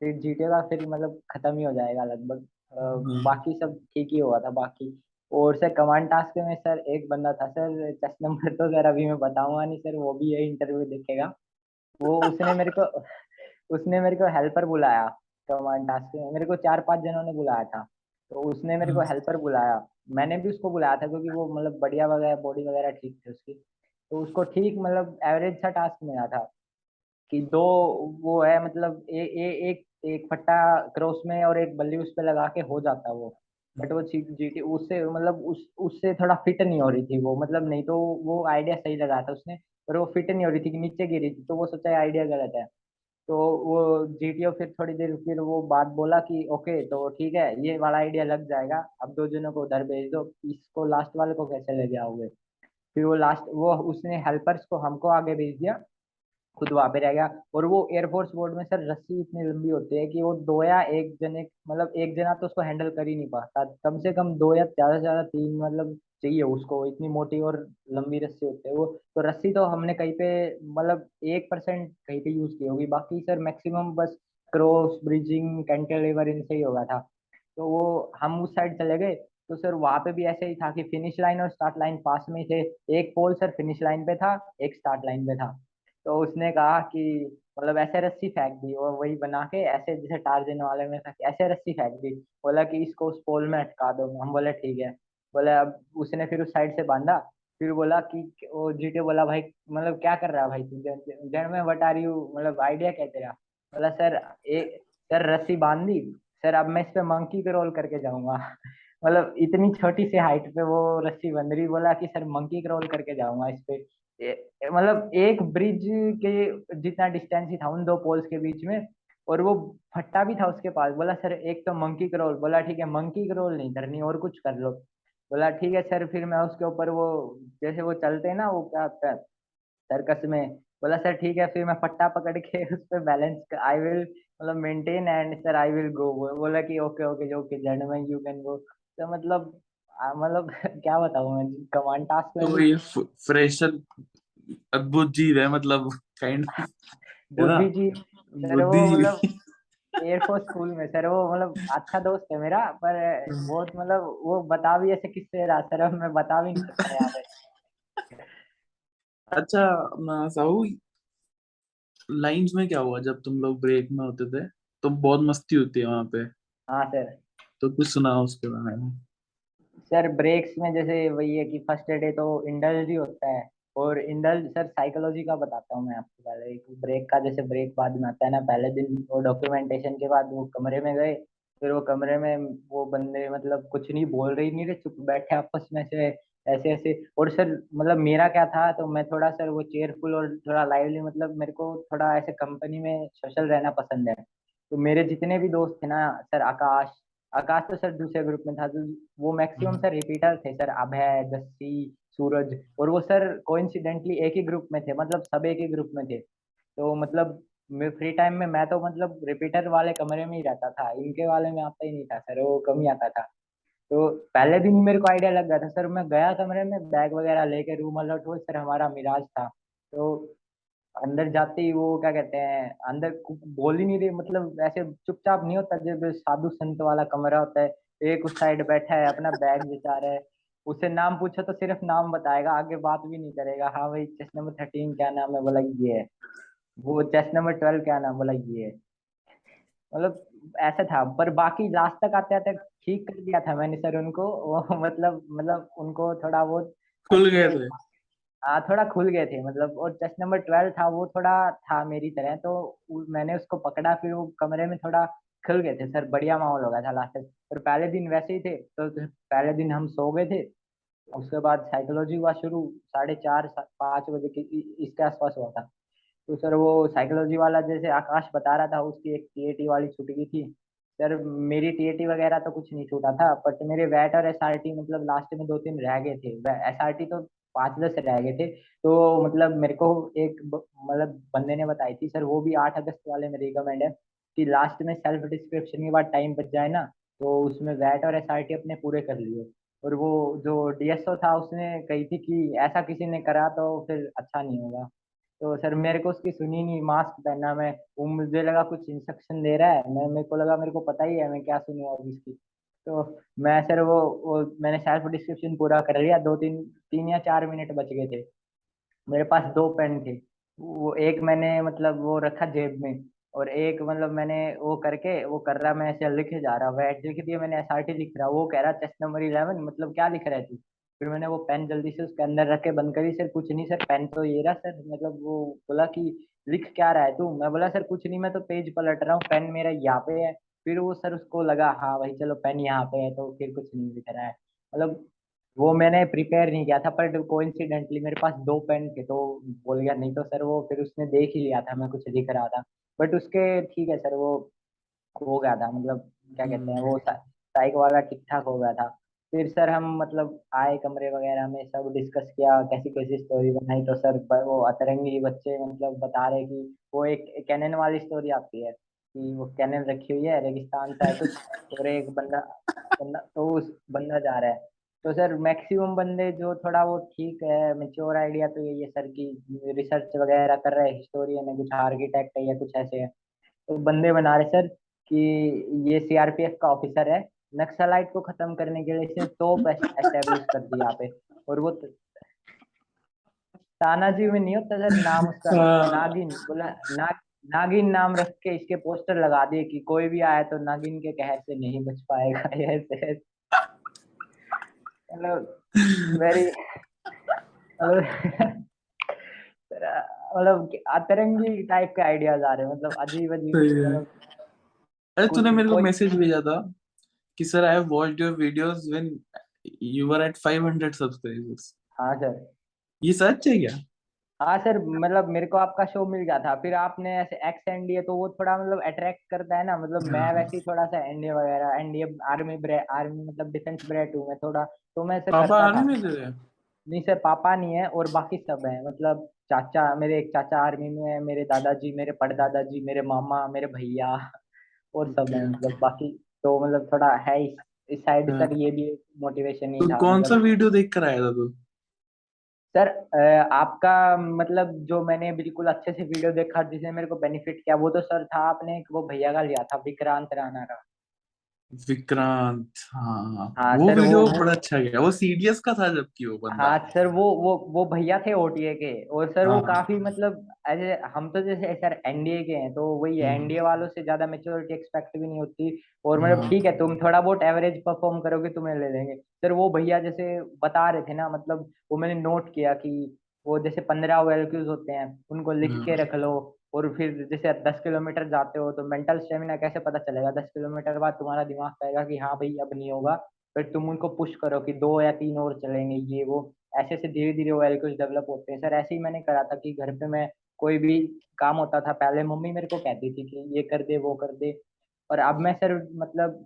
फिर जीटीए का फिर मतलब खत्म ही हो जाएगा लगभग, बाकी सब ठीक ही हुआ था बाकी। और सर कमांड टास्क में सर एक बंदा था सर चेस्ट नंबर, तो सर अभी मैं बताऊंगा नहीं सर, वो भी ये इंटरव्यू देखेगा वो उसने मेरे को हेल्पर बुलाया कमांड टास्क में, मेरे को 4-5 जनों ने बुलाया था, तो उसने मेरे को हेल्पर बुलाया, मैंने भी उसको बुलाया था क्योंकि वो मतलब बढ़िया वगैरह बॉडी वगैरह ठीक थी उसकी, तो उसको ठीक मतलब एवरेज सा टास्क मिला था कि 2 वो है मतलब एक फट्टा क्रॉस में और एक बल्ली उस पे लगा के हो जाता वो, बट वो जीटी उससे मतलब उससे थोड़ा फिट नहीं हो रही थी वो, मतलब नहीं तो वो आइडिया सही लगा था उसने, पर वो फिट नहीं हो रही थी कि नीचे गिरी थी, तो वो सोचा आइडिया गलत है। तो वो जीटीओ फिर थोड़ी देर फिर वो बात बोला कि ओके तो ठीक है ये वाला आइडिया लग जाएगा, अब 2 जनों को उधर भेज दो, इसको लास्ट वाले को कैसे ले जाओगे। फिर वो लास्ट वो उसने हेल्पर्स को हमको आगे भेज दिया, खुद वहाँ पे रह गया। और वो एयरफोर्स बोर्ड में सर रस्सी इतनी लंबी होती है कि वो 2 या 1 जने मतलब 1 जना तो उसको हैंडल कर ही नहीं पाता, कम से कम 2 या ज्यादा से ज्यादा 3 मतलब चाहिए उसको, इतनी मोटी और लंबी रस्सी होती है वो। तो रस्सी तो हमने कहीं पे मतलब 1% कहीं पे यूज की होगी, बाकी सर मैक्सिमम बस क्रॉस ब्रिजिंग कैंटिलीवर इनसे ही होगा था। तो वो हम उस साइड चले गए, तो सर वहाँ पे भी ऐसे ही था कि फिनिश लाइन और स्टार्ट लाइन पास में थे, एक पोल सर फिनिश लाइन पे था, एक स्टार्ट लाइन पे था। तो उसने कहा कि मतलब ऐसे रस्सी फेंक दी और वही बना के ऐसे जैसे टार्जन वाले में ऐसे रस्सी फेंक दी, बोला कि इसको उस पोल में अटका दो। हम बोला ठीक है, बोला अब उसने फिर उस साइड से बांधा, फिर बोला कि वो जीटे बोला भाई मतलब क्या कर रहा है भाई तू, जड़ में वट आर यू मतलब आइडिया क्या तेरा। बोला सर सर रस्सी बांध दी सर, अब मैं इस पे मंकी पे रोल करके जाऊंगा मतलब इतनी छोटी सी हाइट पे वो रस्सी बंध रही, बोला कि सर मंकी रोल करके जाऊंगा इस पे, मतलब एक ब्रिज के जितना डिस्टेंस ही था उन 2 पोल्स के बीच में, और वो फट्टा भी था उसके पास। बोला सर एक तो मंकी क्रोल, बोला ठीक है मंकी क्रोल नहीं करनी और कुछ कर लो। बोला ठीक है सर, फिर मैं उसके ऊपर वो जैसे वो चलते हैं ना वो क्या होता है सर्कस में, बोला सर ठीक है फिर मैं फट्टा पकड़ के उस पर बैलेंस आई विल मतलब maintain and sir I will go. बोला कि ओके ओके ओके जर्न में यू कैन गो। तो मतलब क्या बताऊं मैं, कमांड टास्क तो ये फ्रेशर अद्भुत जीव है, मतलब काइंड बुद्धि जी, एयरफोर्स स्कूल में सर, वो मतलब अच्छा दोस्त है मेरा, पर बहुत मतलब वो बता भी ऐसे किससे रहा सर, अब मैं बता भी नहीं सकता यहाँ पे। अच्छा साहू, लाइंस में क्या हुआ? जब तुम लोग ब्रेक में होते थे तो बहुत मस्ती होती है वहाँ पे। हाँ सर, तो कुछ सुनाओ उसके बारे में। सर ब्रेक्स में जैसे वही है कि फर्स्ट डे तो इंडल्ज ही होता है, और इंडल्ज सर साइकोलॉजी का बताता हूँ मैं आपको पहले। एक ब्रेक का जैसे ब्रेक बाद में आता है ना, पहले दिन वो डॉक्यूमेंटेशन के बाद वो कमरे में गए, फिर वो कमरे में वो बंदे मतलब कुछ नहीं बोल रही नहीं रहे, चुप बैठे आपस में से ऐसे ऐसे। और सर मतलब मेरा क्या था तो मैं थोड़ा सर वो चेयरफुल और थोड़ा लाइवली, मतलब मेरे को थोड़ा ऐसे कंपनी में सोशल रहना पसंद है। तो मेरे जितने भी दोस्त थे ना सर, आकाश तो सर दूसरे ग्रुप में था, तो वो मैक्सिमम सर रिपीटर थे सर, अभय, दस्सी, सूरज, और वो सर कोइंसिडेंटली एक ही ग्रुप में थे, मतलब सब एक ही ग्रुप में थे। तो मतलब मैं फ्री टाइम में मैं तो मतलब रिपीटर वाले कमरे में ही रहता था, इनके वाले में आता ही नहीं था सर, वो कम ही आता था। तो पहले दिन मेरे को आइडिया लग गया था सर, मैं गया कमरे में बैग वगैरह लेके, रूम अलर्ट हो सर हमारा मिराज था। तो अंदर जाते ही वो क्या कहते हैं, अंदर बोल ही नहीं रहे, मतलब ऐसे चुपचाप नहीं होता जब साधु संत वाला कमरा होता है, एक उस साइड बैठा है अपना बैग बिछा रहा है, उससे नाम पूछो तो सिर्फ नाम बताएगा, आगे बात भी नहीं करेगा। हाँ भाई चेस्ट नंबर 13 क्या नाम है, बोला ये है, वो चेस्ट नंबर 12 क्या नाम, बोला ये है, मतलब ऐसा था। पर बाकी लास्ट तक आते आते ठीक कर दिया था मैंने सर उनको, वो मतलब उनको थोड़ा वो खुल गए थे। हाँ थोड़ा खुल गए थे मतलब, और चेस्ट नंबर 12 था वो थोड़ा था मेरी तरह, तो मैंने उसको पकड़ा, फिर वो कमरे में थोड़ा खुल गए थे सर, बढ़िया माहौल हो गया था लास्ट तक। और पहले दिन वैसे ही थे, तो पहले दिन हम सो गए थे, उसके बाद साइकोलॉजी हुआ शुरू 4:30-5 बजे के इसके आसपास हुआ था। तो सर वो साइकोलॉजी वाला जैसे आकाश बता रहा था, उसकी एक टीएटी वाली छूट गई थी सर, मेरी टीएटी वगैरह तो कुछ नहीं छूटा था, बट मेरे वैट और एसआरटी मतलब लास्ट में 2-3 रह गए थे, एसआरटी तो 5-10 रह गए थे। तो मतलब मेरे को एक मतलब बंदे ने बताई थी सर, वो भी 8 अगस्त वाले में रिकमेंड है कि लास्ट में सेल्फ डिस्क्रिप्शन के बाद टाइम बच जाए ना, तो उसमें वैट और एसआरटी अपने पूरे कर लिए। और वो जो डीएसओ था उसने कही थी कि ऐसा किसी ने करा तो फिर अच्छा नहीं होगा। तो सर मेरे को उसकी सुनी नहीं, मास्क पहनना मैं, वो मुझे लगा कुछ इंस्ट्रक्शन दे रहा है, मैं मेरे को लगा मेरे को पता ही है मैं क्या सुनूंगा इसकी। तो मैं सर वो मैंने सेल्फ डिस्क्रिप्शन पूरा कर लिया, 2-3 या 4 मिनट बच गए थे, मेरे पास 2 पेन थे, वो एक मैंने मतलब वो रखा जेब में, और एक मतलब मैंने वो करके वो कर रहा, मैं ऐसे लिखे जा रहा, वैट लिख दिया मैंने, एसआरटी लिख रहा, वो कह रहा चेस्ट नंबर 11 मतलब क्या लिख रहा है तू। फिर मैंने वो पेन जल्दी से उसके अंदर रख के बंद करी, सर कुछ नहीं सर पेन तो ये रहा सर, मतलब वो बोला कि लिख क्या रहा है तू, मैं बोला सर कुछ नहीं, मैं तो पेज पलट रहा हूँ, पेन मेरा यहाँ पे है। फिर वो सर उसको लगा हाँ भाई चलो पेन यहाँ पे है, तो फिर कुछ नहीं लिख रहा है, मतलब वो मैंने प्रिपेयर नहीं किया था, पर कोइंसिडेंटली मेरे पास 2 पेन थे तो बोल गया, नहीं तो सर वो फिर उसने देख ही लिया था मैं कुछ लिख रहा था। बट उसके ठीक है सर वो हो गया था, मतलब क्या कहते हैं वो साइक वाला ठीक ठाक हो गया था। फिर सर हम मतलब आए कमरे वगैरह में, सब डिस्कस किया, कैसी कैसी स्टोरी बनाई, तो सर वो अतरंगी बच्चे मतलब बता रहे कि वो एक कैनन वाली स्टोरी आती है कि वो कैनन रखी हुई है रेगिस्तान से कुछ, और एक बंदा तो उस बंदा जा रहा है। तो सर मैक्सिमम बंदे जो थोड़ा वो ठीक है मेच्योर आइडिया तो ये सर की रिसर्च वगैरह कर रहे हैं, हिस्टोरियन है, कुछ आर्किटेक्ट है या कुछ ऐसे है, तो बंदे बना रहे सर कि ये सीआरपीएफ का ऑफिसर है, नक्सलाइट को खत्म करने के लिए इसने तोप एस्टेब्लिश कर दी यहाँ पे। और वो तानाजी में नहीं होता सर नाम उसका, नागिन बोला, नागिन नाम रख के इसके पोस्टर लगा दिए कि कोई भी आया तो नागिन के कहर से नहीं बच पाएगा, ऐसे वेरी मतलब अतरंगी टाइप के आइडियाज आ रहे हैं, मतलब अजीब अजीब। अरे तूने मेरे को मैसेज भेजा था कि sir I have watched your videos when you were at 500 subscribers. हाँ सर ये सच है क्या? हाँ सर मतलब मेरे को आपका शो मिल गया था, फिर आपने ऐसे एक्स एनडीए, तो वो थोड़ा मतलब अट्रैक्ट करता है ना, मतलब मैं वैसे ही थोड़ा सा एनडीए वगैरह, एनडीए आर्मी मतलब डिफेंस ब्रेट हूँ मैं थोड़ा, तो मैं सर पापा आर्मी में, नहीं सर पापा नहीं है और बाकी सब है, मतलब चाचा, मेरे एक चाचा आर्मी में है, मेरे दादाजी, मेरे परदादाजी, मेरे मामा, मेरे भैया और सब है, मतलब बाकी तो मतलब थोड़ा है इस साइड तक, ये भी मोटिवेशन ही था। कौन सा वीडियो देख कर आया था तू? सर आपका मतलब जो मैंने बिल्कुल अच्छे से वीडियो देखा जिसने मेरे को बेनिफिट किया वो तो सर था आपने वो भैया का लिया था विक्रांत राणा का। विक्रांत हाँ वो वीडियो बड़ा अच्छा गया, वो सीडीएस का था जबकि वो बंदा। हाँ सर वो भैया थे ओटीए के और सर वो काफी मतलब ऐसे हम तो जैसे सर एनडीए के हैं तो वही एनडीए वालों से ज्यादा मैच्योरिटी एक्सपेक्ट भी नहीं होती और मतलब ठीक है तुम थोड़ा बहुत एवरेज परफॉर्म करोगे तुम्हें ले लेंगे। सर वो भैया जैसे बता रहे थे ना मतलब वो मैंने नोट किया कि वो जैसे 15 OIR होते हैं उनको लिख के रख लो और फिर जैसे 10 किलोमीटर जाते हो तो मेंटल स्टेमिना कैसे पता चलेगा, 10 किलोमीटर बाद तुम्हारा दिमाग कहेगा कि हाँ भाई अब नहीं होगा, फिर तुम उनको पुश करो कि 2 या 3 और चलेंगे ये वो, ऐसे ऐसे धीरे धीरे OIR डेवलप होते हैं। सर ऐसे ही मैंने करा था कि घर पे मैं कोई भी काम होता था पहले मम्मी मेरे को कहती थी कि ये कर दे वो कर दे, और अब मैं सर मतलब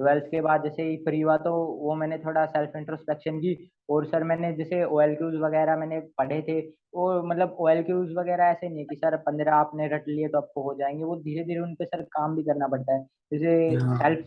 12th के बाद जैसे ही फ्री हुआ तो वो मैंने थोड़ा सेल्फ इंट्रोस्पेक्शन की और सर मैंने जैसे OIRs वगैरह मैंने पढ़े थे और मतलब OIRs वगैरह ऐसे नहीं कि सर 15 आपने रट लिए तो आपको हो जाएंगे, वो धीरे धीरे उन पे सर काम भी करना पड़ता है। जैसे सेल्फ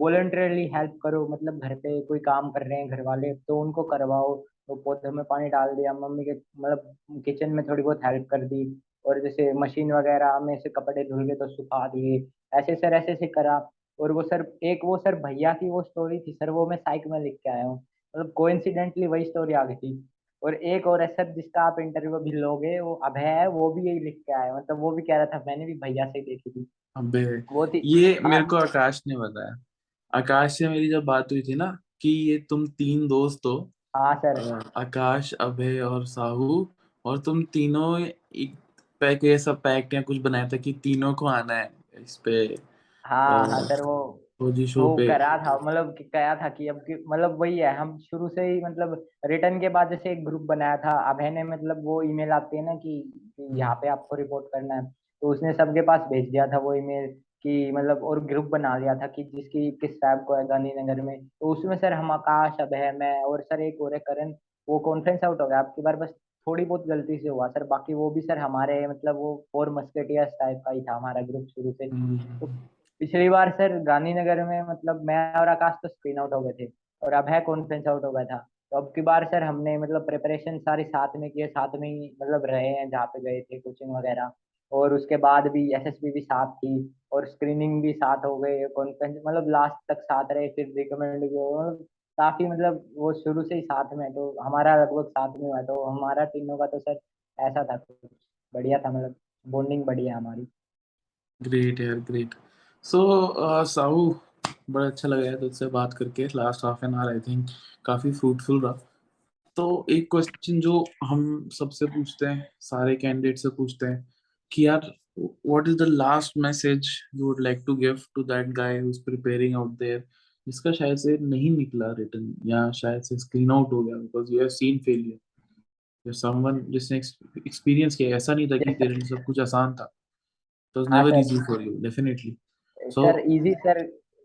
वॉलंटरली हेल्प करो, मतलब घर पे कोई काम कर रहे हैं घर वाले तो उनको करवाओ, तो पौधे में पानी डाल दिया, मम्मी के मतलब किचन में थोड़ी बहुत हेल्प कर दी और जैसे मशीन वगैरह में से कपड़े धुल के तो सुखा दिए, ऐसे सर ऐसे से करा। और वो सर एक वो सर भैया की वो स्टोरी थी सर वो मैं साइक में लिख के आया हूँ, मतलब कोइंसिडेंटली वही स्टोरी आ गई थी। और एक और है सर जिसका आप इंटरव्यू भी लोगे वो अभय है, वो भी यही लिख के आया, मतलब वो भी कह रहा था मैंने भी भैया से देखी थी अबे वो थी। ये मेरे को आकाश ने बताया, आकाश से मेरी जब बात हुई थी ना कि ये तुम 3 दोस्त हो। हाँ सर आकाश अभय और साहू, और तुम तीनों एक पैक ये सब पैक्ट या कुछ बनाया था कि तीनों को आना है इस पे। हाँ सर वो करा था, मतलब कहा था कि अब मतलब वही है हम शुरू से ही मतलब रिटर्न के बाद जैसे एक ग्रुप बनाया था अभय ने, मतलब वो ईमेल आती है ना कि यहाँ पे आपको रिपोर्ट करना है तो उसने सबके पास भेज दिया था वो ईमेल कि मतलब और ग्रुप बना लिया था कि जिसकी किस टाइप को है गांधीनगर में, तो उसमें सर हम आकाश अभय मैं और सर एक और करण, वो कॉन्फ्रेंस आउट हो गया आपकी बार, बस थोड़ी बहुत गलती से हुआ सर, बाकी वो भी सर हमारे मतलब वो 4 मस्केटियर्स टाइप का ही था हमारा ग्रुप शुरू से। पिछली बार सर गांधीनगर में मतलब मैं और आकाश तो स्क्रीन आउट हो गए थे और अभय कॉन्फ्रेंस आउट हो गया था, तो अब की बार सर हमने मतलब प्रिपरेशन सारी साथ में किए, साथ में ही मतलब रहे हैं जहाँ पे गए थे कोचिंग वगैरह, और उसके बाद भी SSB भी साथ थी और स्क्रीनिंग भी साथ हो गई, कॉन्फ्रेंस मतलब लास्ट तक साथ रहे, फिर रिकमेंड भी काफी मतलब वो शुरू से ही साथ में, तो हमारा लगभग साथ में हुआ तो हमारा तीनों का तो सर ऐसा था बढ़िया था, मतलब बॉन्डिंग बढ़िया हमारी। ग्रेट यार ग्रेट। सो साहू बड़ा अच्छा लगा तुझसे बात करके, last half an hour I think काफी फ्रूटफुल रहा। तो एक क्वेश्चन जो हम सबसे पूछते हैं सारे कैंडिडेट से पूछते हैं कि यार what is the last message you would like to give to that guy who is preparing out there, जिसका शायद से नहीं निकला रिटर्न या शायद से स्क्रीन आउट हो गया because you have seen failure, there someone जिसने एक्सपीरियंस किया, ऐसा नहीं था कि तेरे सब कुछ आसान था, it was never easy for you definitely. Sir easy sir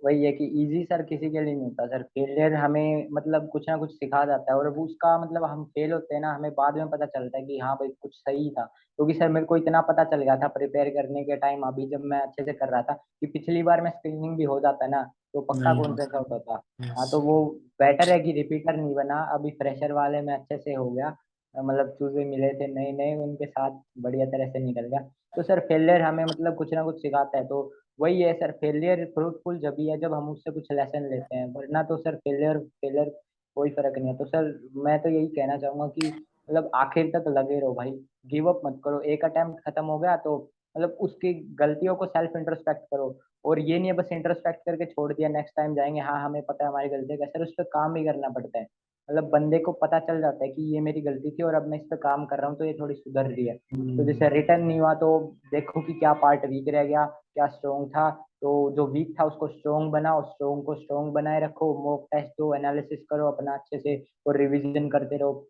वही है कि इजी सर किसी के लिए नहीं होता सर, फेलियर हमें मतलब कुछ ना कुछ सिखा जाता है और वो उसका मतलब हम फेल होते हैं ना हमें बाद में पता चलता है कि हाँ भाई कुछ सही था, क्योंकि सर मेरे को इतना पता चल गया था प्रिपेयर करने के टाइम अभी जब मैं अच्छे से कर रहा था कि पिछली बार मैं स्क्रीनिंग भी हो जाता ना तो पक्का कॉन्फ्रेंस आउट होता। हाँ तो वो बेटर है कि रिपीटर नहीं बना, अभी फ्रेशर वाले में अच्छे से हो गया, मतलब चूजे मिले थे नए नए उनके साथ बढ़िया तरह से निकल गया। तो सर फेलियर हमें मतलब कुछ ना कुछ सिखाता है, तो वही है सर फेलियर फ्रूटफुल जब भी है जब हम उससे कुछ लेसन लेते हैं, वरना तो सर फेलियर कोई फर्क नहीं है। तो सर मैं तो यही कहना चाहूंगा कि मतलब आखिर तक लगे रहो भाई, गिव अप मत करो, एक अटेम्प्ट खत्म हो गया तो मतलब उसकी गलतियों को सेल्फ इंट्रोस्पेक्ट करो, और ये नहीं है बस इंट्रोस्पेक्ट करके छोड़ दिया नेक्स्ट टाइम जाएंगे हाँ हमें पता है हमारी गलती का, सर उस पर काम भी करना पड़ता है, मतलब बंदे को पता चल जाता है कि ये मेरी गलती थी और अब मैं इस पर काम कर रहा हूँ तो ये थोड़ी सुधर रही है। तो जैसे रिटर्न नहीं हुआ तो देखो कि क्या पार्ट वीक रह गया क्या स्ट्रॉन्ग था, तो जो वीक था उसको स्ट्रॉन्ग बनाओ, स्ट्रॉन्ग को स्ट्रॉन्ग बनाए रखो, मॉक टेस्ट दो, एनालिसिस करो अपना अच्छे से और रिविजन करते रहो।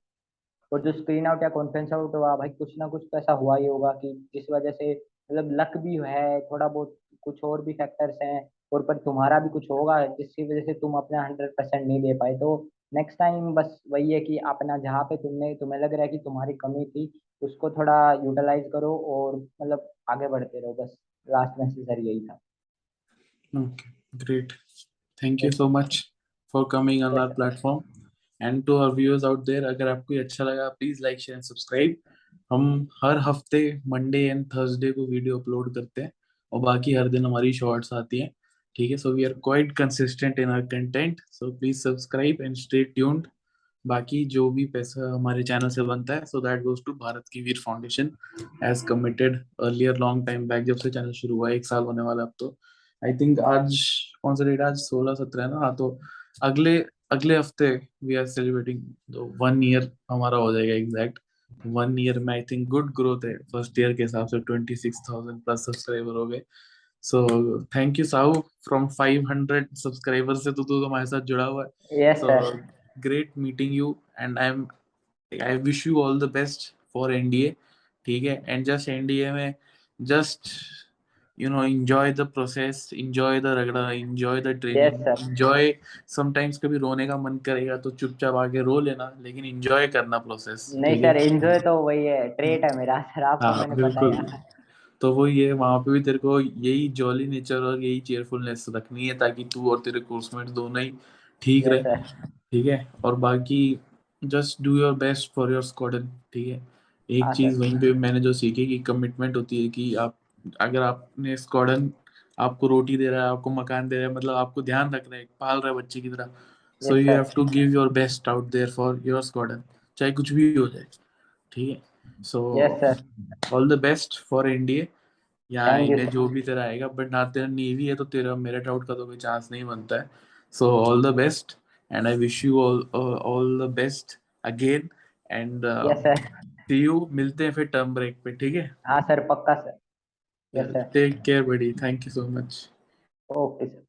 और जो स्क्रीन आउट या कॉन्फ्रेंस आउट हुआ भाई कुछ ना कुछ तो ऐसा हुआ ही होगा कि जिस वजह से मतलब लक भी है थोड़ा बहुत, कुछ और भी फैक्टर्स हैं और पर तुम्हारा भी कुछ होगा जिसकी वजह से तुम अपना 100% नहीं दे पाए। तो नेक्स्ट टाइम बस वही है कि अपना जहाँ पे तुम्हें लग रहा है कि तुम्हारी कमी थी उसको थोड़ा यूटिलाइज करो और मतलब आगे बढ़ते रहो, बस लास्ट मैसेज सर यही था। Okay great, thank you so much for coming on our platform and to our viewers out there, अगर आपको ये अच्छा लगा please like share and subscribe. हम हर हफ्ते मंडे एंड थर्सडे को वीडियो अपलोड करते हैं और बाकी हर दिन हमारी शॉर्ट्स आती हैं, ठीक है। So we are quite consistent in our content, so please subscribe and stay tuned. बाकी जो भी पैसा हमारे चैनल से बनता है so that goes to Bharat की Veer foundation as committed earlier long time back. जब से चैनल शुरू हुआ है 1 साल होने वाला अब तो, आई थिंक आज कौन सा डेट, आज 16-17 है ना, हाँ। तो अगले हफ्ते वी आर सेलिब्रेटिंग 1 ईयर हमारा हो जाएगा एग्जैक्ट। 1 ईयर में आई थिंक गुड ग्रोथ है, फर्स्ट ईयर के हिसाब से 26,000+ सब्सक्राइबर हो गए। So thank you Sahu, from 500 subscriber से तो हमारे साथ जुड़ा हुआ है। So great meeting you and I wish you all the best for NDA, ठीक है। एंड जस्ट NDA में just you know enjoy the process, enjoy the ragda, enjoy the training, yes, enjoy। sometimes कभी रोने का मन करेगा तो चुपचाप आके रो लेना, लेकिन enjoy करना process। नहीं सर, enjoy तो वही है, trait है मेरा सर, आपको मैंने बताया। तो वो ये वहाँ पे भी तेरे को यही jolly nature और यही cheerfulness रखनी है ताकि तू और तेरे coursemate दोनों ही ठीक रहे, ठीक है। और बाकी just do your best for your squadron, ठीक है। एक चीज वहीं पे मैंने जो सीखी कि commitment होती है कि आप, अगर आपने स्क्वाडन आपको रोटी दे रहा है, आपको मकान दे रहा है, मतलब आपको ध्यान रख रहा है, पाल रहा है बच्चे की तरह। So you have to give your best out there for your squadron, चाहे कुछ भी हो जाए, ठीक है। So all the best for NDA। यहाँ इन्हें जो भी तेरा आएगा, बट ना तेरा नेवी है तो तेरा मेरिट आउट का तो कोई चांस नहीं बनता है। So all the best and I wish you all the best again and see you. मिलते हैं फिर टर्म ब्रेक पे, ठीक है। हाँ सर, पक्का sir. Yes, take care buddy, thank you so much. Okay sir.